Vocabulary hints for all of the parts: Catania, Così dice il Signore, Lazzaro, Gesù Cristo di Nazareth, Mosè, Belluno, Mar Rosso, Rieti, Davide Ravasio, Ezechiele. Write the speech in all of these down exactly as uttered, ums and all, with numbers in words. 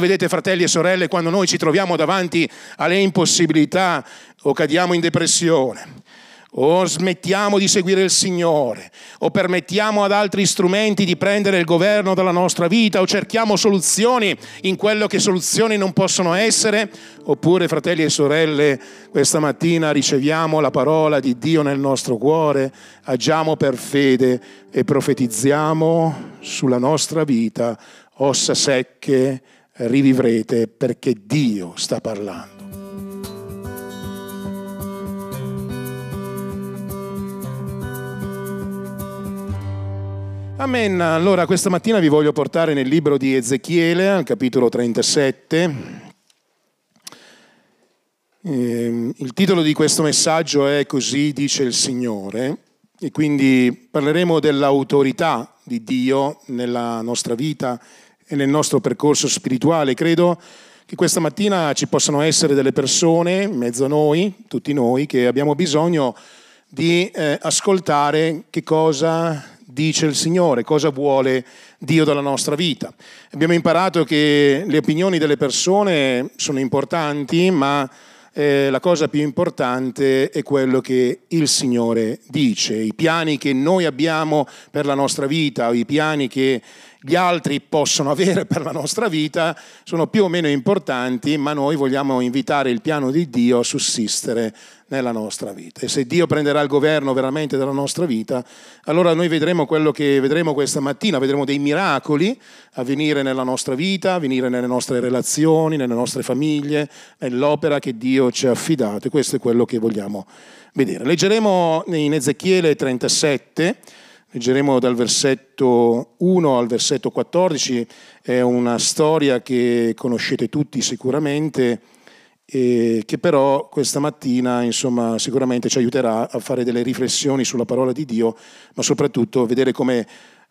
Vedete, fratelli e sorelle, quando noi ci troviamo davanti alle impossibilità o cadiamo in depressione o smettiamo di seguire il Signore o permettiamo ad altri strumenti di prendere il governo della nostra vita o cerchiamo soluzioni in quello che soluzioni non possono essere, oppure, fratelli e sorelle, questa mattina riceviamo la parola di Dio nel nostro cuore, agiamo per fede e profetizziamo sulla nostra vita: ossa secche rivivrete, perché Dio sta parlando. Amen. Allora, questa mattina vi voglio portare nel libro di Ezechiele, al capitolo trentasette. Il titolo di questo messaggio è Così dice il Signore, e quindi parleremo dell'autorità di Dio nella nostra vita e nel nostro percorso spirituale. Credo che questa mattina ci possano essere delle persone in mezzo a noi, tutti noi, che abbiamo bisogno di eh, ascoltare che cosa dice il Signore, cosa vuole Dio dalla nostra vita. Abbiamo imparato che le opinioni delle persone sono importanti, ma eh, la cosa più importante è quello che il Signore dice, i piani che noi abbiamo per la nostra vita, i piani che gli altri possono avere per la nostra vita sono più o meno importanti, ma noi vogliamo invitare il piano di Dio a sussistere nella nostra vita. E se Dio prenderà il governo veramente della nostra vita, allora noi vedremo quello che vedremo questa mattina, vedremo dei miracoli avvenire nella nostra vita, avvenire nelle nostre relazioni, nelle nostre famiglie, nell'opera che Dio ci ha affidato, e questo è quello che vogliamo vedere. Leggeremo in Ezechiele trentasette. Leggeremo dal versetto uno al versetto quattordici, è una storia che conoscete tutti sicuramente, e che però questa mattina, insomma, sicuramente ci aiuterà a fare delle riflessioni sulla parola di Dio, ma soprattutto vedere come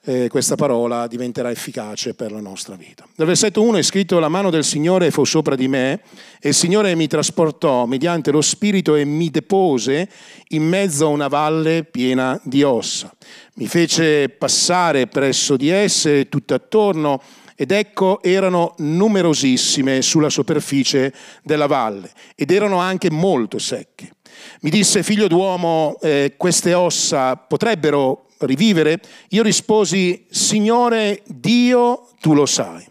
eh, questa parola diventerà efficace per la nostra vita. Dal versetto uno è scritto: «La mano del Signore fu sopra di me, e il Signore mi trasportò mediante lo Spirito e mi depose in mezzo a una valle piena di ossa. Mi fece passare presso di esse tutt'attorno, ed ecco erano numerosissime sulla superficie della valle, ed erano anche molto secche. Mi disse: figlio d'uomo, eh, queste ossa potrebbero rivivere? Io risposi: Signore Dio, tu lo sai.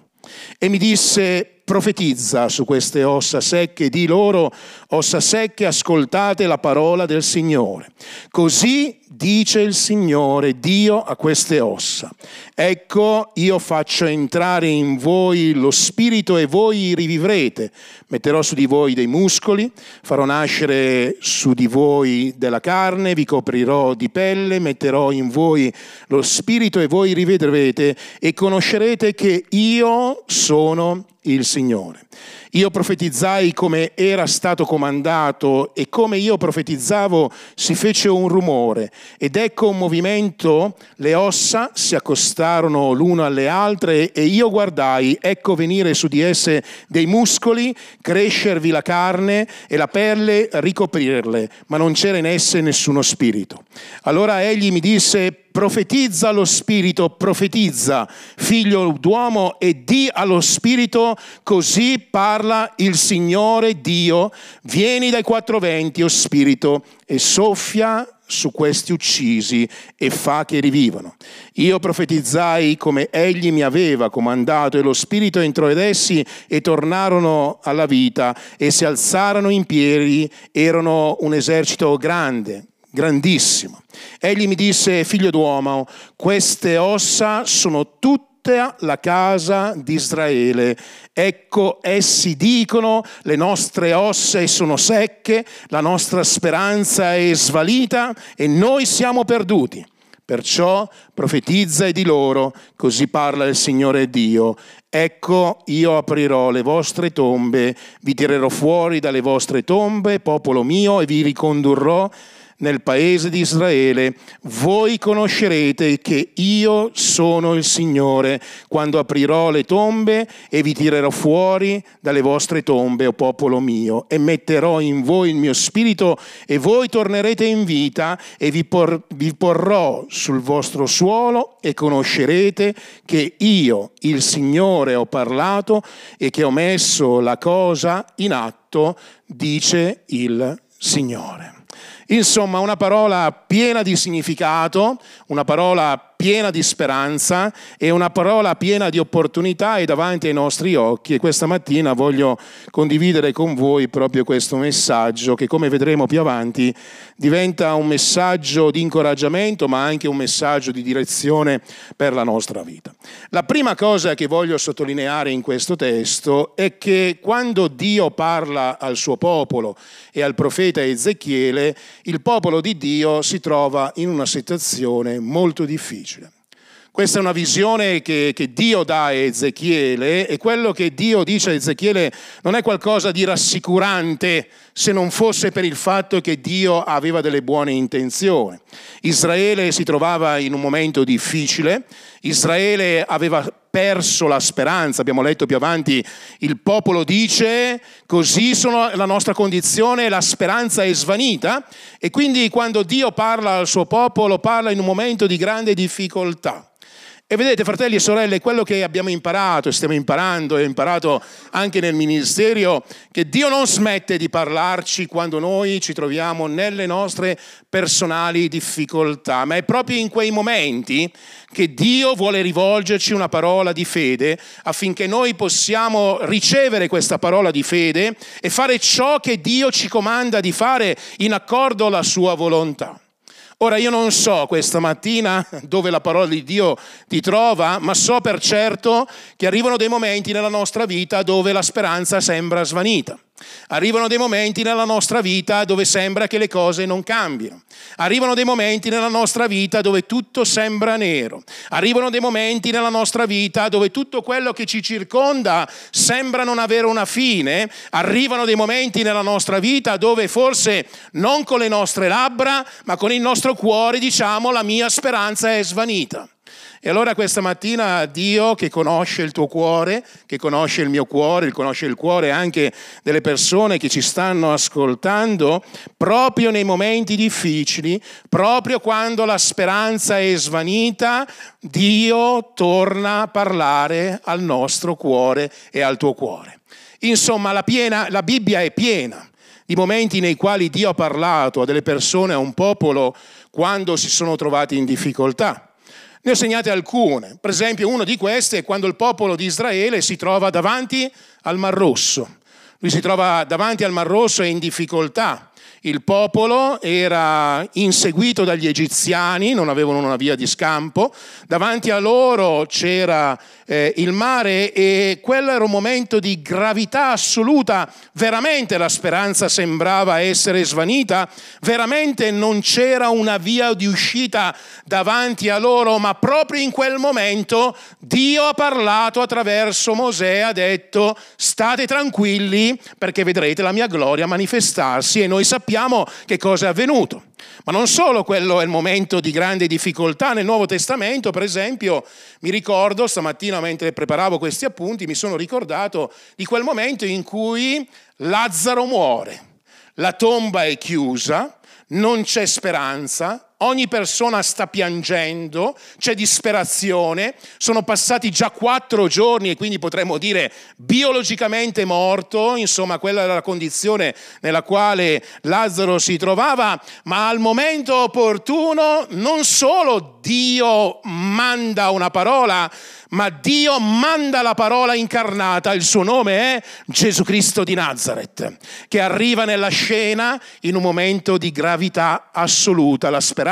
E mi disse: profetizza su queste ossa secche, di loro: ossa secche, ascoltate la parola del Signore. Così dice il Signore Dio a queste ossa: ecco, io faccio entrare in voi lo spirito e voi rivivrete, metterò su di voi dei muscoli, farò nascere su di voi della carne, vi coprirò di pelle, metterò in voi lo spirito e voi rivedrete e conoscerete che io sono il Signore. Io profetizzai come era stato comandato, e come io profetizzavo si fece un rumore, ed ecco un movimento, le ossa si accostarono l'una alle altre, e io guardai, ecco venire su di esse dei muscoli, crescervi la carne e la pelle ricoprirle, ma non c'era in esse nessuno spirito. Allora egli mi disse: profetizza allo spirito, profetizza, figlio d'uomo, e di allo spirito: così parla il Signore Dio, vieni dai quattro venti, o spirito, e soffia su questi uccisi e fa che rivivano. Io profetizzai come egli mi aveva comandato, e lo spirito entrò ed essi e tornarono alla vita, e si alzarono in piedi, erano un esercito grande, grandissimo. Egli mi disse: figlio d'uomo, queste ossa sono tutte la casa di Israele. Ecco, essi dicono: le nostre ossa sono secche, la nostra speranza è svalita e noi siamo perduti. Perciò profetizza e di loro: così parla il Signore Dio. Ecco, io aprirò le vostre tombe, vi tirerò fuori dalle vostre tombe, popolo mio, e vi ricondurrò nel paese di Israele, voi conoscerete che io sono il Signore, quando aprirò le tombe e vi tirerò fuori dalle vostre tombe, o popolo mio, e metterò in voi il mio spirito e voi tornerete in vita e vi, por- vi porrò sul vostro suolo e conoscerete che io, il Signore, ho parlato e che ho messo la cosa in atto, dice il Signore. Insomma, una parola piena di significato, una parola piena di speranza e una parola piena di opportunità è davanti ai nostri occhi, e questa mattina voglio condividere con voi proprio questo messaggio che, come vedremo più avanti, diventa un messaggio di incoraggiamento ma anche un messaggio di direzione per la nostra vita. La prima cosa che voglio sottolineare in questo testo è che quando Dio parla al suo popolo e al profeta Ezechiele, il popolo di Dio si trova in una situazione molto difficile. Questa è una visione che, che Dio dà a Ezechiele, e quello che Dio dice a Ezechiele non è qualcosa di rassicurante, se non fosse per il fatto che Dio aveva delle buone intenzioni. Israele si trovava in un momento difficile, Israele aveva perso la speranza. Abbiamo letto più avanti, il popolo dice: così sono la nostra condizione, la speranza è svanita. E quindi quando Dio parla al suo popolo, parla in un momento di grande difficoltà. E vedete, fratelli e sorelle, quello che abbiamo imparato e stiamo imparando e ho imparato anche nel ministero, che Dio non smette di parlarci quando noi ci troviamo nelle nostre personali difficoltà, ma è proprio in quei momenti che Dio vuole rivolgerci una parola di fede, affinché noi possiamo ricevere questa parola di fede e fare ciò che Dio ci comanda di fare in accordo alla sua volontà. Ora, io non so questa mattina dove la parola di Dio ti trova, ma so per certo che arrivano dei momenti nella nostra vita dove la speranza sembra svanita. Arrivano dei momenti nella nostra vita dove sembra che le cose non cambino. Arrivano dei momenti nella nostra vita dove tutto sembra nero. Arrivano dei momenti nella nostra vita dove tutto quello che ci circonda sembra non avere una fine. Arrivano dei momenti nella nostra vita dove forse non con le nostre labbra, ma con il nostro cuore diciamo: la mia speranza è svanita. E allora questa mattina Dio, che conosce il tuo cuore, che conosce il mio cuore, conosce il cuore anche delle persone che ci stanno ascoltando, proprio nei momenti difficili, proprio quando la speranza è svanita, Dio torna a parlare al nostro cuore e al tuo cuore. Insomma, la, piena, la Bibbia è piena di momenti nei quali Dio ha parlato a delle persone, a un popolo, quando si sono trovati in difficoltà. Ne ho segnate alcune. Per esempio, uno di queste è quando il popolo di Israele si trova davanti al Mar Rosso. Lui si trova davanti al Mar Rosso e in difficoltà. Il popolo era inseguito dagli egiziani, non avevano una via di scampo. Davanti a loro c'era eh, il mare, e quello era un momento di gravità assoluta. Veramente la speranza sembrava essere svanita, veramente non c'era una via di uscita davanti a loro, ma proprio in quel momento Dio ha parlato attraverso Mosè, ha detto: state tranquilli perché vedrete la mia gloria manifestarsi, e noi sappiamo che cosa è avvenuto. Ma non solo quello è il momento di grande difficoltà. Nel Nuovo Testamento, per esempio, mi ricordo stamattina mentre preparavo questi appunti, mi sono ricordato di quel momento in cui Lazzaro muore. La tomba è chiusa, non c'è speranza. Ogni persona sta piangendo, c'è disperazione, sono passati già quattro giorni e quindi potremmo dire biologicamente morto. Insomma, quella era la condizione nella quale Lazzaro si trovava, ma al momento opportuno non solo Dio manda una parola, ma Dio manda la parola incarnata. Il suo nome è Gesù Cristo di Nazareth, che arriva nella scena in un momento di gravità assoluta. La speranza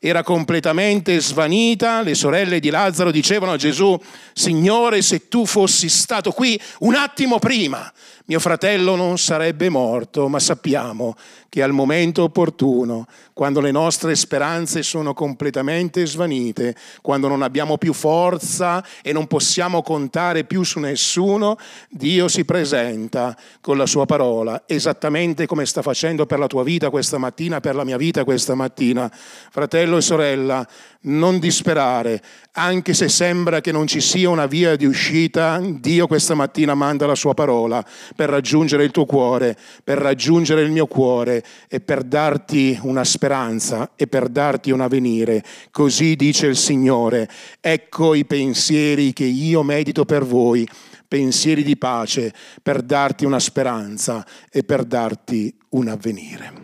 era completamente svanita. Le sorelle di Lazzaro dicevano a Gesù: Signore, se tu fossi stato qui un attimo prima, mio fratello non sarebbe morto. Ma sappiamo che al momento opportuno, quando le nostre speranze sono completamente svanite, quando non abbiamo più forza casa e non possiamo contare più su nessuno, Dio si presenta con la sua parola, esattamente come sta facendo per la tua vita questa mattina, per la mia vita questa mattina. Fratello e sorella, non disperare, anche se sembra che non ci sia una via di uscita, Dio questa mattina manda la sua parola per raggiungere il tuo cuore, per raggiungere il mio cuore e per darti una speranza e per darti un avvenire. Così dice il Signore: ecco i pensieri che io medito per voi, pensieri di pace, per darti una speranza e per darti un avvenire.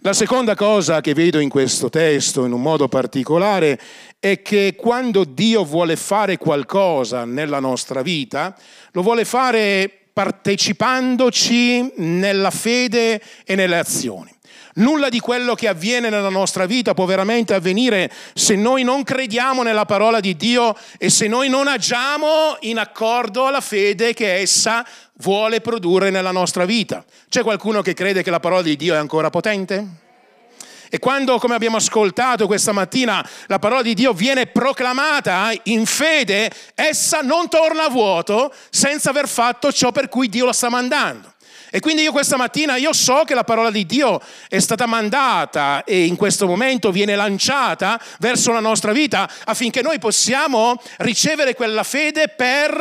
La seconda cosa che vedo in questo testo, in un modo particolare, è che quando Dio vuole fare qualcosa nella nostra vita, lo vuole fare partecipandoci nella fede e nelle azioni. Nulla di quello che avviene nella nostra vita può veramente avvenire se noi non crediamo nella parola di Dio e se noi non agiamo in accordo alla fede che essa vuole produrre nella nostra vita. C'è qualcuno che crede che la parola di Dio è ancora potente? E quando, come abbiamo ascoltato questa mattina, la parola di Dio viene proclamata in fede, essa non torna a vuoto senza aver fatto ciò per cui Dio la sta mandando. E quindi io questa mattina, io so che la parola di Dio è stata mandata e in questo momento viene lanciata verso la nostra vita affinché noi possiamo ricevere quella fede per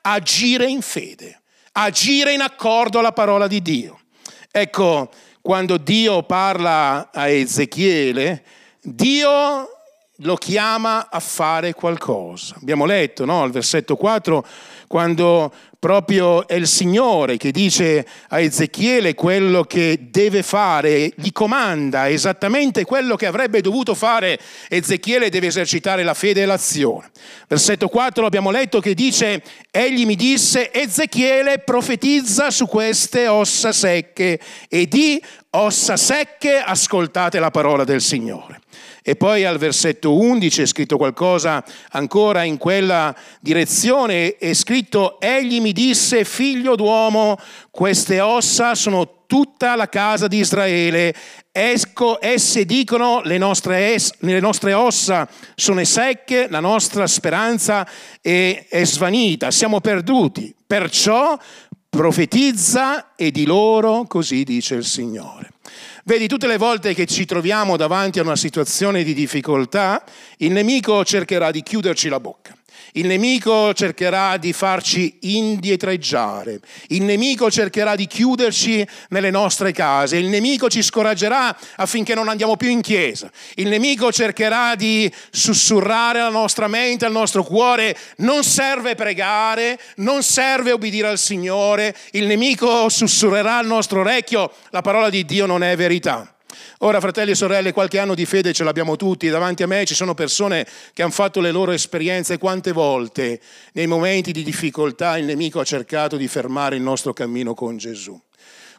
agire in fede, agire in accordo alla parola di Dio. Ecco, quando Dio parla a Ezechiele, Dio lo chiama a fare qualcosa. Abbiamo letto, no? Al versetto quattro, quando proprio è il Signore che dice a Ezechiele quello che deve fare, gli comanda esattamente quello che avrebbe dovuto fare. Ezechiele deve esercitare la fede e l'azione. Versetto quattro abbiamo letto che dice: egli mi disse, Ezechiele, profetizza su queste ossa secche e di ossa secche ascoltate la parola del Signore. E poi al versetto undici è scritto qualcosa ancora in quella direzione, è scritto: egli mi disse, figlio d'uomo, queste ossa sono tutta la casa di Israele, esco, esse dicono, le nostre, es, le nostre ossa sono secche, la nostra speranza è, è svanita, siamo perduti, perciò profetizza e di loro così dice il Signore. Vedi, tutte le volte che ci troviamo davanti a una situazione di difficoltà, il nemico cercherà di chiuderci la bocca. Il nemico cercherà di farci indietreggiare, il nemico cercherà di chiuderci nelle nostre case, il nemico ci scoraggerà affinché non andiamo più in chiesa, il nemico cercherà di sussurrare alla nostra mente, al nostro cuore: non serve pregare, non serve obbedire al Signore. Il nemico sussurrerà al nostro orecchio: la parola di Dio non è verità. Ora, fratelli e sorelle, qualche anno di fede ce l'abbiamo tutti. Davanti a me ci sono persone che hanno fatto le loro esperienze. Quante volte nei momenti di difficoltà il nemico ha cercato di fermare il nostro cammino con Gesù.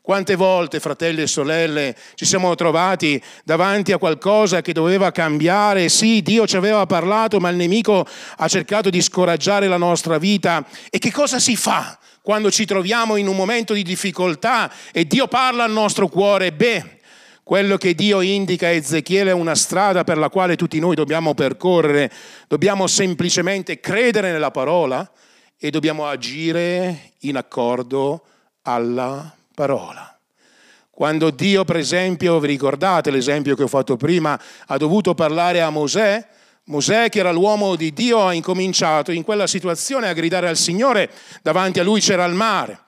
Quante volte, fratelli e sorelle, ci siamo trovati davanti a qualcosa che doveva cambiare. Sì, Dio ci aveva parlato, ma il nemico ha cercato di scoraggiare la nostra vita. E che cosa si fa quando ci troviamo in un momento di difficoltà e Dio parla al nostro cuore? Beh, quello che Dio indica a Ezechiele è una strada per la quale tutti noi dobbiamo percorrere. Dobbiamo semplicemente credere nella parola e dobbiamo agire in accordo alla parola. Quando Dio, per esempio, vi ricordate l'esempio che ho fatto prima, ha dovuto parlare a Mosè, Mosè, che era l'uomo di Dio, ha incominciato in quella situazione a gridare al Signore. Davanti a lui c'era il mare.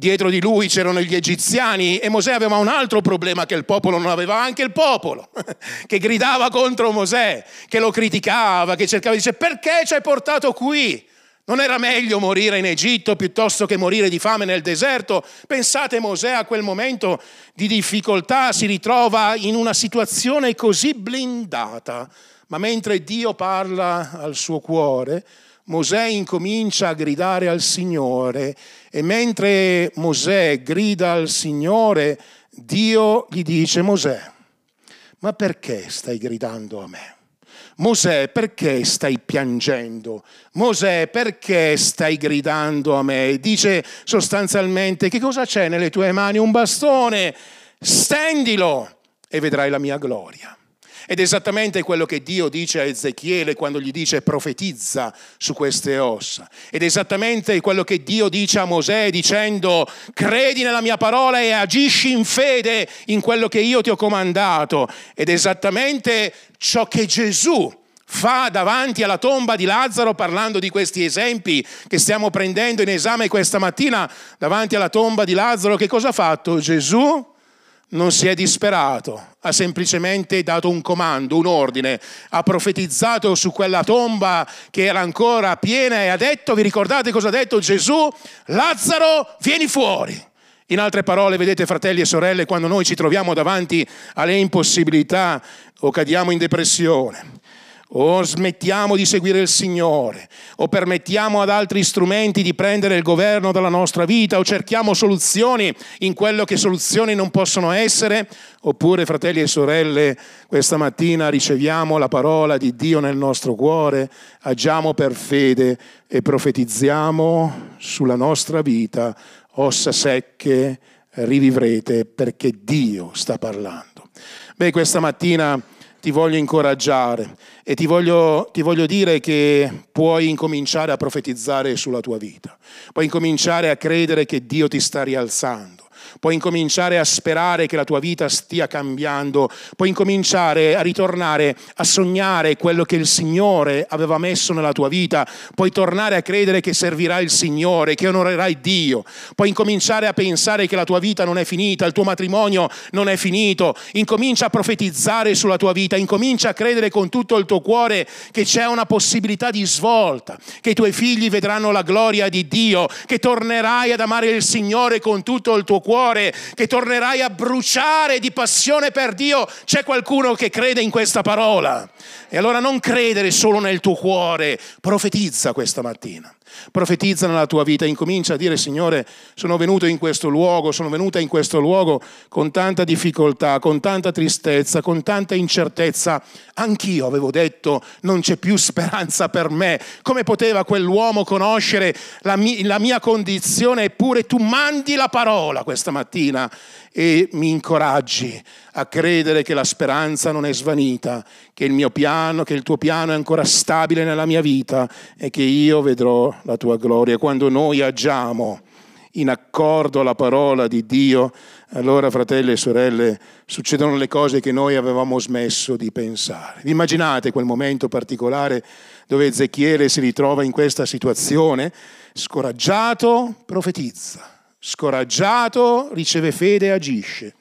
Dietro di lui c'erano gli egiziani e Mosè aveva un altro problema che il popolo non aveva, anche il popolo che gridava contro Mosè, che lo criticava, che cercava di dire: perché ci hai portato qui? Non era meglio morire in Egitto piuttosto che morire di fame nel deserto? Pensate, Mosè a quel momento di difficoltà si ritrova in una situazione così blindata, ma mentre Dio parla al suo cuore, Mosè incomincia a gridare al Signore e mentre Mosè grida al Signore, Dio gli dice: Mosè, ma perché stai gridando a me? Mosè, perché stai piangendo? Mosè, perché stai gridando a me? Dice sostanzialmente: che cosa c'è nelle tue mani? Un bastone, stendilo e vedrai la mia gloria. Ed è esattamente quello che Dio dice a Ezechiele quando gli dice profetizza su queste ossa. Ed è esattamente quello che Dio dice a Mosè dicendo credi nella mia parola e agisci in fede in quello che io ti ho comandato. Ed è esattamente ciò che Gesù fa davanti alla tomba di Lazzaro, parlando di questi esempi che stiamo prendendo in esame questa mattina, davanti alla tomba di Lazzaro, che cosa ha fatto? Gesù non si è disperato, ha semplicemente dato un comando, un ordine, ha profetizzato su quella tomba che era ancora piena e ha detto, vi ricordate cosa ha detto Gesù? Lazzaro, vieni fuori! In altre parole, vedete fratelli e sorelle, quando noi ci troviamo davanti alle impossibilità o cadiamo in depressione, o smettiamo di seguire il Signore, o permettiamo ad altri strumenti di prendere il governo della nostra vita, o cerchiamo soluzioni in quello che soluzioni non possono essere, oppure, fratelli e sorelle, questa mattina riceviamo la parola di Dio nel nostro cuore, agiamo per fede e profetizziamo sulla nostra vita, ossa secche rivivrete perché Dio sta parlando. Beh, questa mattina ti voglio incoraggiare e ti voglio, ti voglio dire che puoi incominciare a profetizzare sulla tua vita. Puoi incominciare a credere che Dio ti sta rialzando. Puoi incominciare a sperare che la tua vita stia cambiando, puoi incominciare a ritornare a sognare quello che il Signore aveva messo nella tua vita, puoi tornare a credere che servirai il Signore, che onorerai Dio, puoi incominciare a pensare che la tua vita non è finita, il tuo matrimonio non è finito, incomincia a profetizzare sulla tua vita, incomincia a credere con tutto il tuo cuore che c'è una possibilità di svolta, che i tuoi figli vedranno la gloria di Dio, che tornerai ad amare il Signore con tutto il tuo cuore, che tornerai a bruciare di passione per Dio. C'è qualcuno che crede in questa parola? E allora non credere solo nel tuo cuore, profetizza questa mattina. Profetizza nella tua vita, incomincia a dire Signore, sono venuto in questo luogo, sono venuta in questo luogo con tanta difficoltà, con tanta tristezza, con tanta incertezza. Anch'io avevo detto non c'è più speranza per me. Come poteva quell'uomo conoscere la, mi- la mia condizione? Eppure tu mandi la parola questa mattina e mi incoraggi a credere che la speranza non è svanita, che il mio piano, che il tuo piano è ancora stabile nella mia vita e che io vedrò la tua gloria. Quando noi agiamo in accordo alla parola di Dio, allora, fratelli e sorelle, succedono le cose che noi avevamo smesso di pensare. Vi immaginate quel momento particolare dove Ezechiele si ritrova in questa situazione? Scoraggiato, profetizza. Scoraggiato, riceve fede e agisce.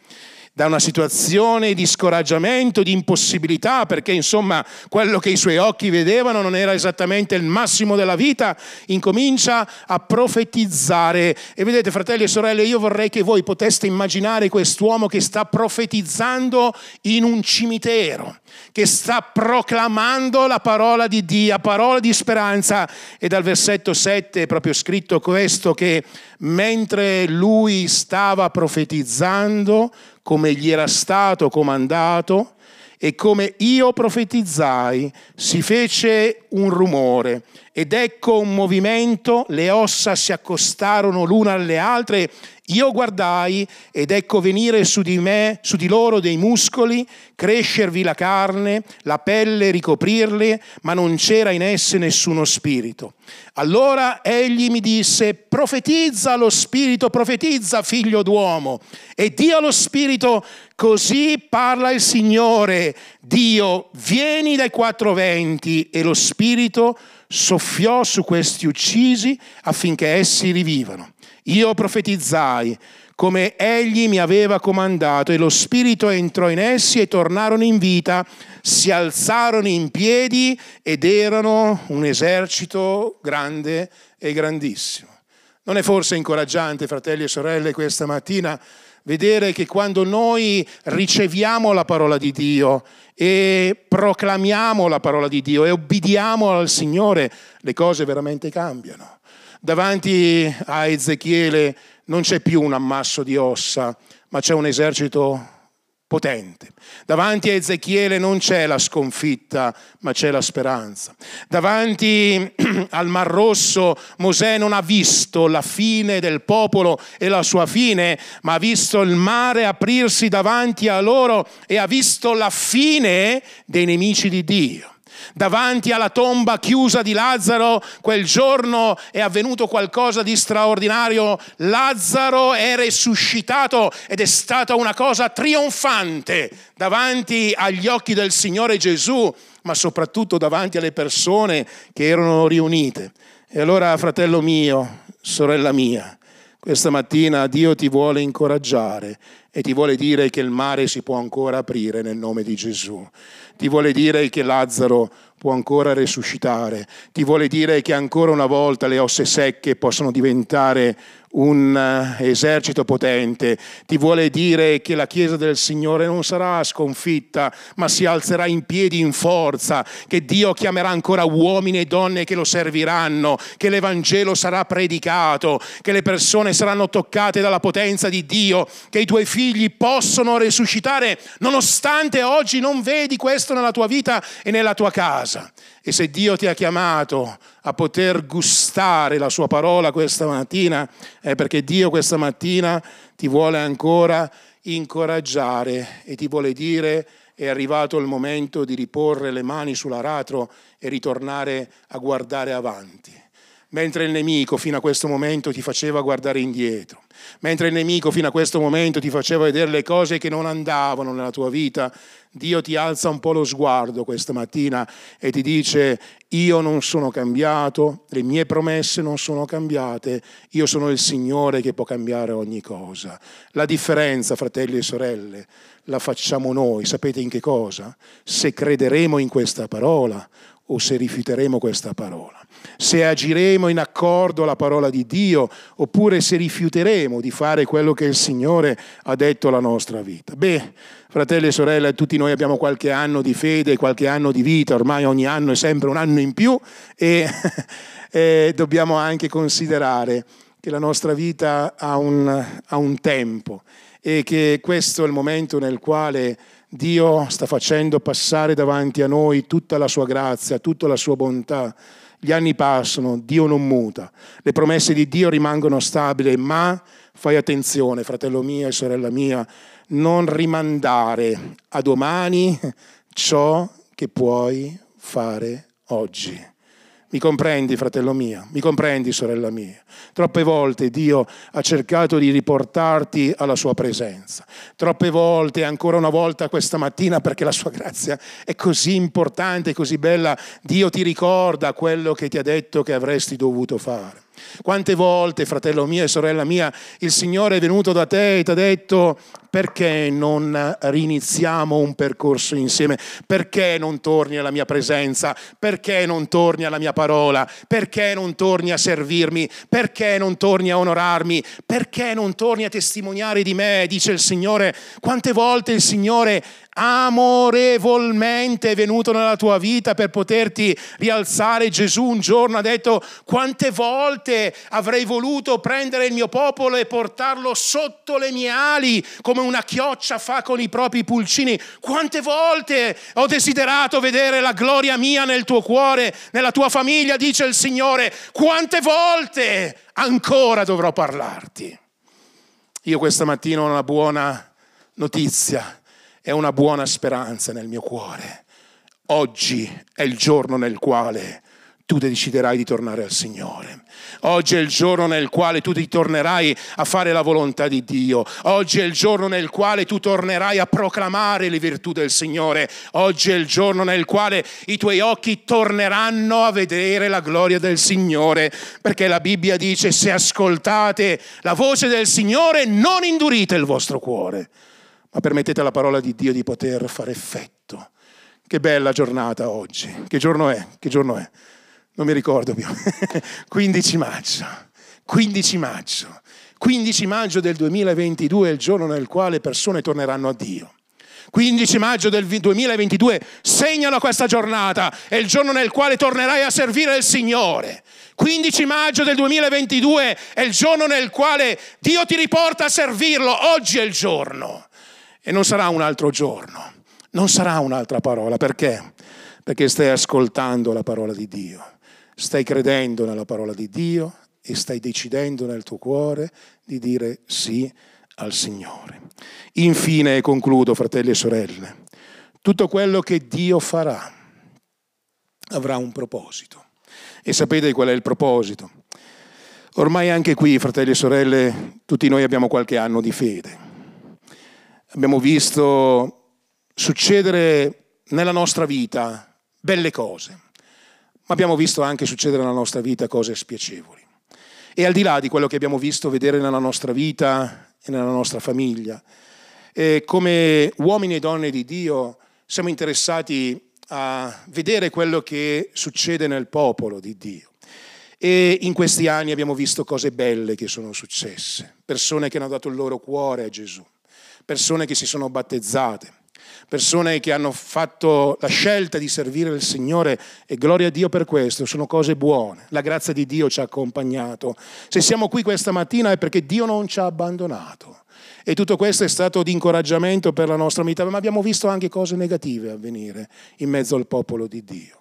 Da una situazione di scoraggiamento, di impossibilità, perché insomma quello che i suoi occhi vedevano non era esattamente il massimo della vita, incomincia a profetizzare. E vedete, fratelli e sorelle, io vorrei che voi poteste immaginare quest'uomo che sta profetizzando in un cimitero, che sta proclamando la parola di Dio, parola di speranza. E dal versetto sette è proprio scritto questo, che mentre lui stava profetizzando, come gli era stato comandato e come io profetizzai, si fece un rumore ed ecco un movimento, le ossa si accostarono l'una alle altre, io guardai ed ecco venire su di me, su di loro dei muscoli, crescervi la carne, la pelle ricoprirli, ma non c'era in esse nessuno spirito. Allora egli mi disse, profetizza lo spirito, profetizza figlio d'uomo, e dì allo spirito, così parla il Signore, Dio, vieni dai quattro venti, e lo spirito soffiò su questi uccisi affinché essi rivivano. Io profetizzai come egli mi aveva comandato e lo spirito entrò in essi e tornarono in vita, si alzarono in piedi ed erano un esercito grande e grandissimo. Non è forse incoraggiante, fratelli e sorelle, questa mattina vedere che quando noi riceviamo la parola di Dio e proclamiamo la parola di Dio e obbediamo al Signore, le cose veramente cambiano. Davanti a Ezechiele non c'è più un ammasso di ossa, ma c'è un esercito potente. Davanti a Ezechiele non c'è la sconfitta, ma c'è la speranza. Davanti al Mar Rosso Mosè non ha visto la fine del popolo e la sua fine, ma ha visto il mare aprirsi davanti a loro e ha visto la fine dei nemici di Dio. Davanti alla tomba chiusa di Lazzaro, quel giorno è avvenuto qualcosa di straordinario. Lazzaro è risuscitato ed è stata una cosa trionfante davanti agli occhi del Signore Gesù, ma soprattutto davanti alle persone che erano riunite. E allora, fratello mio, sorella mia, questa mattina Dio ti vuole incoraggiare e ti vuole dire che il mare si può ancora aprire nel nome di Gesù. Ti vuole dire che Lazzaro può ancora resuscitare. Ti vuole dire che ancora una volta le ossa secche possono diventare un esercito potente. Ti vuole dire che la Chiesa del Signore non sarà sconfitta, ma si alzerà in piedi in forza, che Dio chiamerà ancora uomini e donne che lo serviranno, che l'Evangelo sarà predicato, che le persone saranno toccate dalla potenza di Dio, che i tuoi figli possono resuscitare nonostante oggi non vedi questo nella tua vita e nella tua casa. E se Dio ti ha chiamato a poter gustare la sua parola questa mattina, è perché Dio questa mattina ti vuole ancora incoraggiare e ti vuole dire: è arrivato il momento di riporre le mani sull'aratro e ritornare a guardare avanti. Mentre il nemico fino a questo momento ti faceva guardare indietro, mentre il nemico fino a questo momento ti faceva vedere le cose che non andavano nella tua vita, Dio ti alza un po' lo sguardo questa mattina e ti dice: io non sono cambiato, le mie promesse non sono cambiate, io sono il Signore che può cambiare ogni cosa. La differenza, fratelli e sorelle, la facciamo noi. Sapete in che cosa? Se crederemo in questa parola o se rifiuteremo questa parola, se agiremo in accordo alla parola di Dio oppure se rifiuteremo di fare quello che il Signore ha detto alla nostra vita. Beh, fratelli e sorelle, tutti noi abbiamo qualche anno di fede, qualche anno di vita, ormai ogni anno è sempre un anno in più e, e dobbiamo anche considerare che la nostra vita ha un, ha un tempo e che questo è il momento nel quale Dio sta facendo passare davanti a noi tutta la sua grazia, tutta la sua bontà. Gli anni passano, Dio non muta, le promesse di Dio rimangono stabili, ma fai attenzione, fratello mio e sorella mia, non rimandare a domani ciò che puoi fare oggi. Mi comprendi, fratello mio? Mi comprendi, sorella mia? Troppe volte Dio ha cercato di riportarti alla sua presenza. Troppe volte, ancora una volta questa mattina, perché la sua grazia è così importante, così bella, Dio ti ricorda quello che ti ha detto che avresti dovuto fare. Quante volte, fratello mio e sorella mia, il Signore è venuto da te e ti ha detto: perché non riniziamo un percorso insieme? Perché non torni alla mia presenza? Perché non torni alla mia parola? Perché non torni a servirmi? Perché non torni a onorarmi? Perché non torni a testimoniare di me? Dice il Signore. Quante volte il Signore amorevolmente è venuto nella tua vita per poterti rialzare. Gesù un giorno ha detto: quante volte avrei voluto prendere il mio popolo e portarlo sotto le mie ali come una chioccia fa con i propri pulcini. Quante volte ho desiderato vedere la gloria mia nel tuo cuore, nella tua famiglia, dice il Signore. Quante volte ancora dovrò parlarti. Io questa mattina ho una buona notizia. È una buona speranza nel mio cuore. Oggi è il giorno nel quale tu deciderai di tornare al Signore. Oggi è il giorno nel quale tu ti tornerai a fare la volontà di Dio. Oggi è il giorno nel quale tu tornerai a proclamare le virtù del Signore. Oggi è il giorno nel quale i tuoi occhi torneranno a vedere la gloria del Signore. Perché la Bibbia dice: se ascoltate la voce del Signore, non indurite il vostro cuore, ma permettete alla parola di Dio di poter fare effetto. Che bella giornata oggi. Che giorno è? Che giorno è? Non mi ricordo più. quindici maggio. quindici maggio. quindici maggio del duemilaventidue è il giorno nel quale persone torneranno a Dio. quindici maggio del duemilaventidue, segnala questa giornata, è il giorno nel quale tornerai a servire il Signore. quindici maggio del duemilaventidue è il giorno nel quale Dio ti riporta a servirlo. Oggi è il giorno. E non sarà un altro giorno, non sarà un'altra parola. Perché? Perché stai ascoltando la parola di Dio, stai credendo nella parola di Dio e stai decidendo nel tuo cuore di dire sì al Signore. Infine, concludo, fratelli e sorelle, tutto quello che Dio farà avrà un proposito. E sapete qual è il proposito? Ormai anche qui, fratelli e sorelle, tutti noi abbiamo qualche anno di fede. Abbiamo visto succedere nella nostra vita belle cose, ma abbiamo visto anche succedere nella nostra vita cose spiacevoli. E al di là di quello che abbiamo visto vedere nella nostra vita e nella nostra famiglia, e come uomini e donne di Dio siamo interessati a vedere quello che succede nel popolo di Dio. E in questi anni abbiamo visto cose belle che sono successe, persone che hanno dato il loro cuore a Gesù, persone che si sono battezzate, persone che hanno fatto la scelta di servire il Signore, e gloria a Dio per questo, sono cose buone. La grazia di Dio ci ha accompagnato. Se siamo qui questa mattina è perché Dio non ci ha abbandonato, e tutto questo è stato di incoraggiamento per la nostra vita, ma abbiamo visto anche cose negative avvenire in mezzo al popolo di Dio.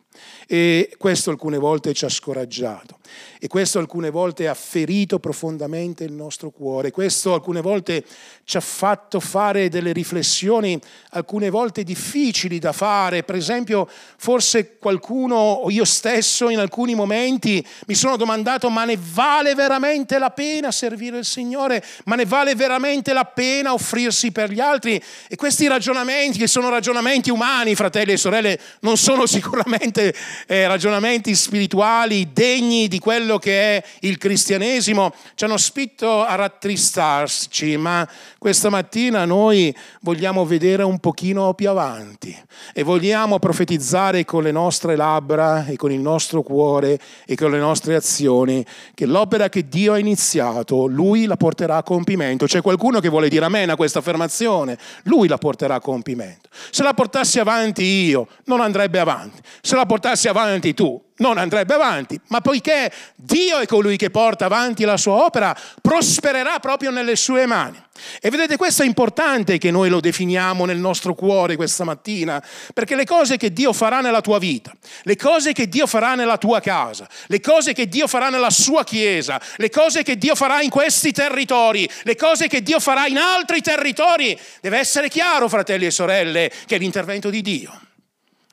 E questo alcune volte ci ha scoraggiato, e questo alcune volte ha ferito profondamente il nostro cuore, questo alcune volte ci ha fatto fare delle riflessioni alcune volte difficili da fare. Per esempio, forse qualcuno o io stesso in alcuni momenti mi sono domandato: ma ne vale veramente la pena servire il Signore? Ma ne vale veramente la pena offrirsi per gli altri? E questi ragionamenti, che sono ragionamenti umani, fratelli e sorelle, non sono sicuramente Eh, ragionamenti spirituali degni di quello che è il cristianesimo, ci hanno spinto a rattristarci. Ma questa mattina noi vogliamo vedere un pochino più avanti e vogliamo profetizzare con le nostre labbra e con il nostro cuore e con le nostre azioni che l'opera che Dio ha iniziato Lui la porterà a compimento. C'è qualcuno che vuole dire amen a questa affermazione? Lui la porterà a compimento. Se la portassi avanti io, non andrebbe avanti. Se la portassi avanti tu, non andrebbe avanti. Ma poiché Dio è colui che porta avanti la sua opera, prospererà proprio nelle sue mani. E vedete, questo è importante che noi lo definiamo nel nostro cuore questa mattina, perché le cose che Dio farà nella tua vita, le cose che Dio farà nella tua casa, le cose che Dio farà nella sua chiesa, le cose che Dio farà in questi territori, le cose che Dio farà in altri territori, deve essere chiaro, fratelli e sorelle, che è l'intervento di Dio.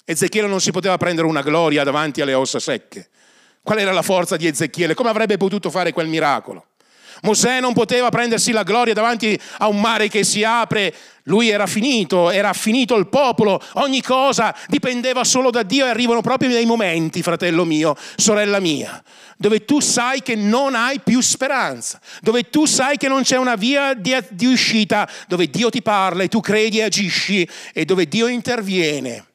Ezechiele non si poteva prendere una gloria davanti alle ossa secche. Qual era la forza di Ezechiele? Come avrebbe potuto fare quel miracolo? Mosè non poteva prendersi la gloria davanti a un mare che si apre. Lui era finito, era finito il popolo, ogni cosa dipendeva solo da Dio. E arrivano proprio dei momenti, fratello mio, sorella mia, dove tu sai che non hai più speranza, dove tu sai che non c'è una via di, di uscita, dove Dio ti parla e tu credi e agisci, e dove Dio interviene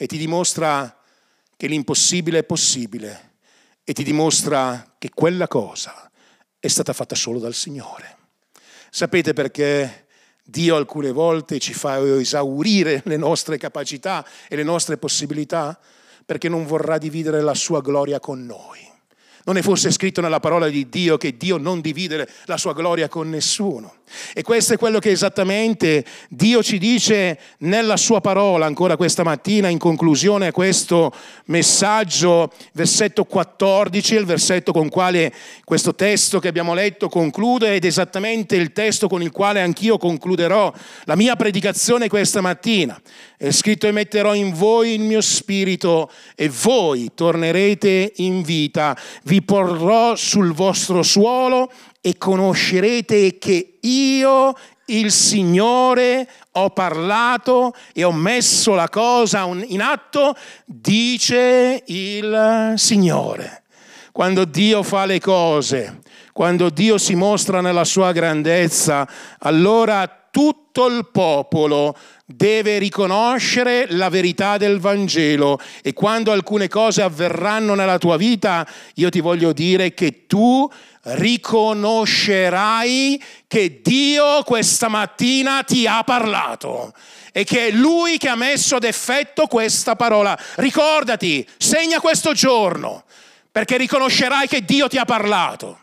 e ti dimostra che l'impossibile è possibile, e ti dimostra che quella cosa è stata fatta solo dal Signore. Sapete perché Dio alcune volte ci fa esaurire le nostre capacità e le nostre possibilità? Perché non vorrà dividere la sua gloria con noi. Non è forse scritto nella parola di Dio che Dio non divide la sua gloria con nessuno? E questo è quello che esattamente Dio ci dice nella sua parola ancora questa mattina, in conclusione a questo messaggio, versetto quattordici, il versetto con quale questo testo che abbiamo letto conclude, ed esattamente il testo con il quale anch'io concluderò la mia predicazione questa mattina. È scritto: e metterò in voi il mio spirito e voi tornerete in vita, vi porrò sul vostro suolo e conoscerete che io, il Signore, ho parlato e ho messo la cosa in atto, dice il Signore. Quando Dio fa le cose, quando Dio si mostra nella sua grandezza, allora tutto il popolo deve riconoscere la verità del Vangelo. E quando alcune cose avverranno nella tua vita, io ti voglio dire che tu riconoscerai che Dio questa mattina ti ha parlato e che è Lui che ha messo ad effetto questa parola. Ricordati, segna questo giorno, perché riconoscerai che Dio ti ha parlato.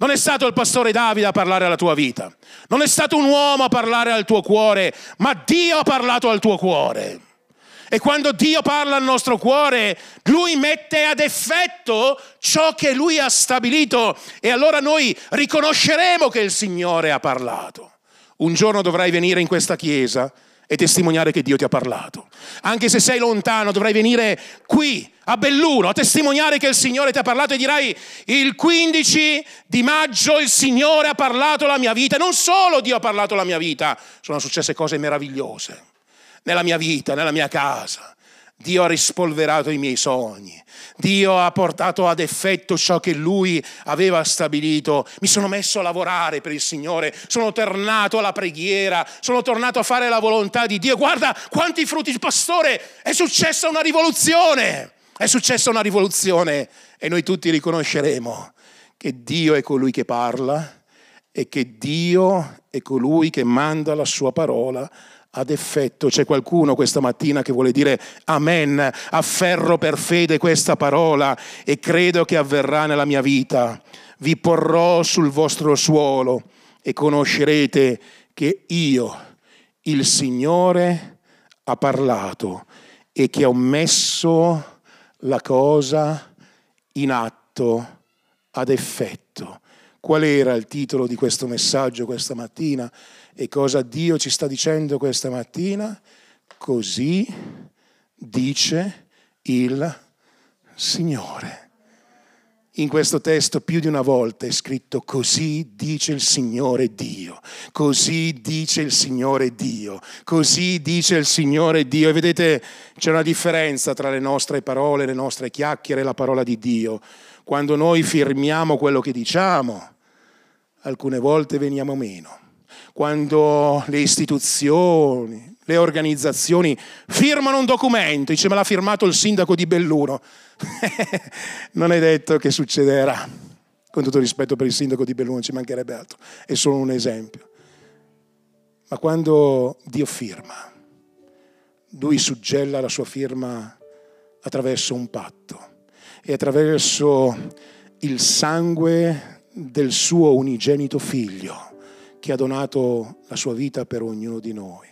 Non è stato il pastore Davide a parlare alla tua vita. Non è stato un uomo a parlare al tuo cuore, ma Dio ha parlato al tuo cuore. E quando Dio parla al nostro cuore, Lui mette ad effetto ciò che Lui ha stabilito. E allora noi riconosceremo che il Signore ha parlato. Un giorno dovrai venire in questa chiesa e testimoniare che Dio ti ha parlato. Anche se sei lontano, dovrai venire qui, a Belluno, a testimoniare che il Signore ti ha parlato e dirai: il quindici di maggio il Signore ha parlato la mia vita. Non solo Dio ha parlato la mia vita, sono successe cose meravigliose nella mia vita, nella mia casa. Dio ha rispolverato i miei sogni. Dio ha portato ad effetto ciò che Lui aveva stabilito. Mi sono messo a lavorare per il Signore. Sono tornato alla preghiera. Sono tornato a fare la volontà di Dio. Guarda quanti frutti, pastore, è successa una rivoluzione. È successa una rivoluzione. E noi tutti riconosceremo che Dio è colui che parla e che Dio è colui che manda la sua parola ad effetto. C'è qualcuno questa mattina che vuole dire amen, afferro per fede questa parola e credo che avverrà nella mia vita. Vi porrò sul vostro suolo e conoscerete che io, il Signore, ha parlato e che ho messo la cosa in atto ad effetto. Qual era il titolo di questo messaggio questa mattina? E cosa Dio ci sta dicendo questa mattina? Così dice il Signore. In questo testo più di una volta è scritto: così dice il Signore Dio, così dice il Signore Dio, così dice il Signore Dio. E vedete, c'è una differenza tra le nostre parole, le nostre chiacchiere e la parola di Dio. Quando noi firmiamo quello che diciamo, alcune volte veniamo meno. Quando le istituzioni, le organizzazioni firmano un documento, dice: me l'ha firmato il sindaco di Belluno. Non è detto che succederà. Con tutto rispetto per il sindaco di Belluno, ci mancherebbe altro, è solo un esempio. Ma quando Dio firma, Lui suggella la sua firma attraverso un patto e attraverso il sangue del suo unigenito figlio, che ha donato la sua vita per ognuno di noi.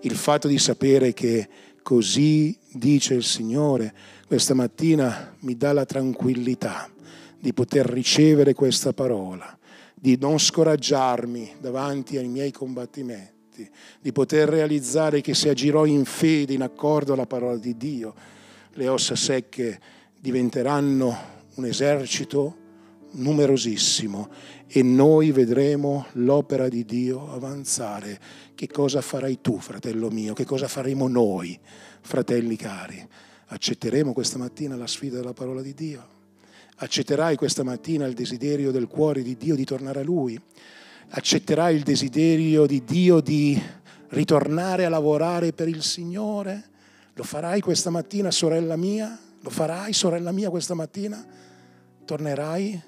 Il fatto di sapere che così dice il Signore questa mattina mi dà la tranquillità di poter ricevere questa parola, di non scoraggiarmi davanti ai miei combattimenti, di poter realizzare che se agirò in fede, in accordo alla parola di Dio, le ossa secche diventeranno un esercito numerosissimo e noi vedremo l'opera di Dio avanzare. Che cosa farai tu, fratello mio? Che cosa faremo noi, fratelli cari? Accetteremo questa mattina la sfida della parola di Dio? Accetterai questa mattina il desiderio del cuore di Dio di tornare a Lui? Accetterai il desiderio di Dio di ritornare a lavorare per il Signore? Lo farai questa mattina, sorella mia? Lo farai, sorella mia, questa mattina? Tornerai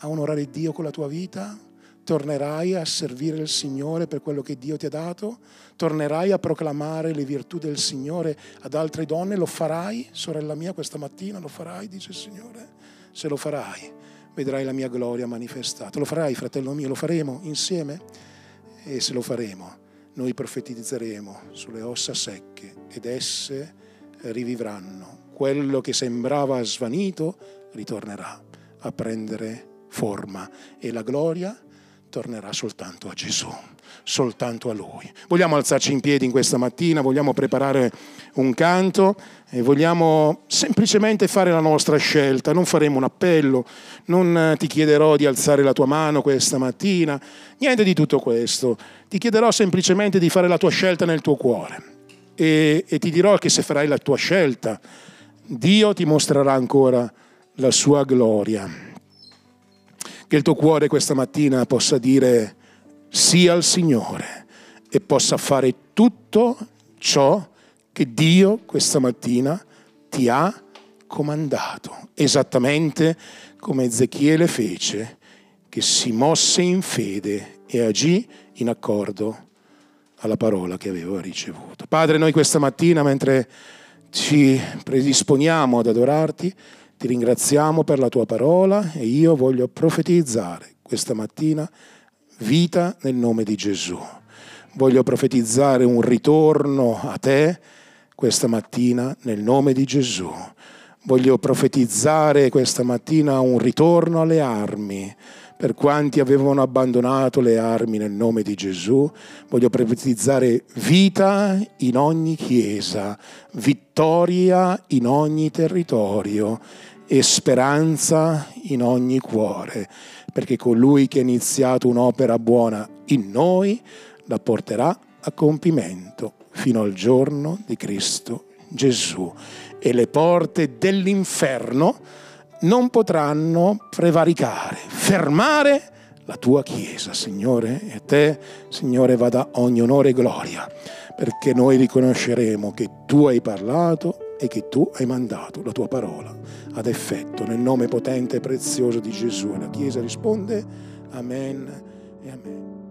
a onorare Dio con la tua vita? Tornerai a servire il Signore per quello che Dio ti ha dato? Tornerai a proclamare le virtù del Signore ad altre donne? Lo farai, sorella mia, questa mattina? Lo farai, dice il Signore? Se lo farai, vedrai la mia gloria manifestata. Lo farai, fratello mio? Lo faremo insieme? E se lo faremo, noi profetizzeremo sulle ossa secche ed esse rivivranno. Quello che sembrava svanito ritornerà a prendere forma e la gloria tornerà soltanto a Gesù, soltanto a Lui. Vogliamo alzarci in piedi in questa mattina, vogliamo preparare un canto e vogliamo semplicemente fare la nostra scelta. Non faremo un appello, non ti chiederò di alzare la tua mano questa mattina, niente di tutto questo. Ti chiederò semplicemente di fare la tua scelta nel tuo cuore e, e ti dirò che se farai la tua scelta, Dio ti mostrerà ancora la sua gloria. Che il tuo cuore questa mattina possa dire sì al Signore e possa fare tutto ciò che Dio questa mattina ti ha comandato, esattamente come Ezechiele fece, che si mosse in fede e agì in accordo alla parola che aveva ricevuto. Padre, noi questa mattina, mentre ci predisponiamo ad adorarti, ti ringraziamo per la tua parola e io voglio profetizzare questa mattina vita nel nome di Gesù. Voglio profetizzare un ritorno a te questa mattina nel nome di Gesù. Voglio profetizzare questa mattina un ritorno alle armi per quanti avevano abbandonato le armi nel nome di Gesù. Voglio profetizzare vita in ogni chiesa, vittoria in ogni territorio e speranza in ogni cuore, perché colui che ha iniziato un'opera buona in noi la porterà a compimento fino al giorno di Cristo Gesù. E le porte dell'inferno non potranno prevaricare, fermare la tua Chiesa, Signore. E te, Signore, vada ogni onore e gloria, perché noi riconosceremo che Tu hai parlato e che Tu hai mandato la Tua parola ad effetto. Nel nome potente e prezioso di Gesù, la Chiesa risponde Amen e Amen.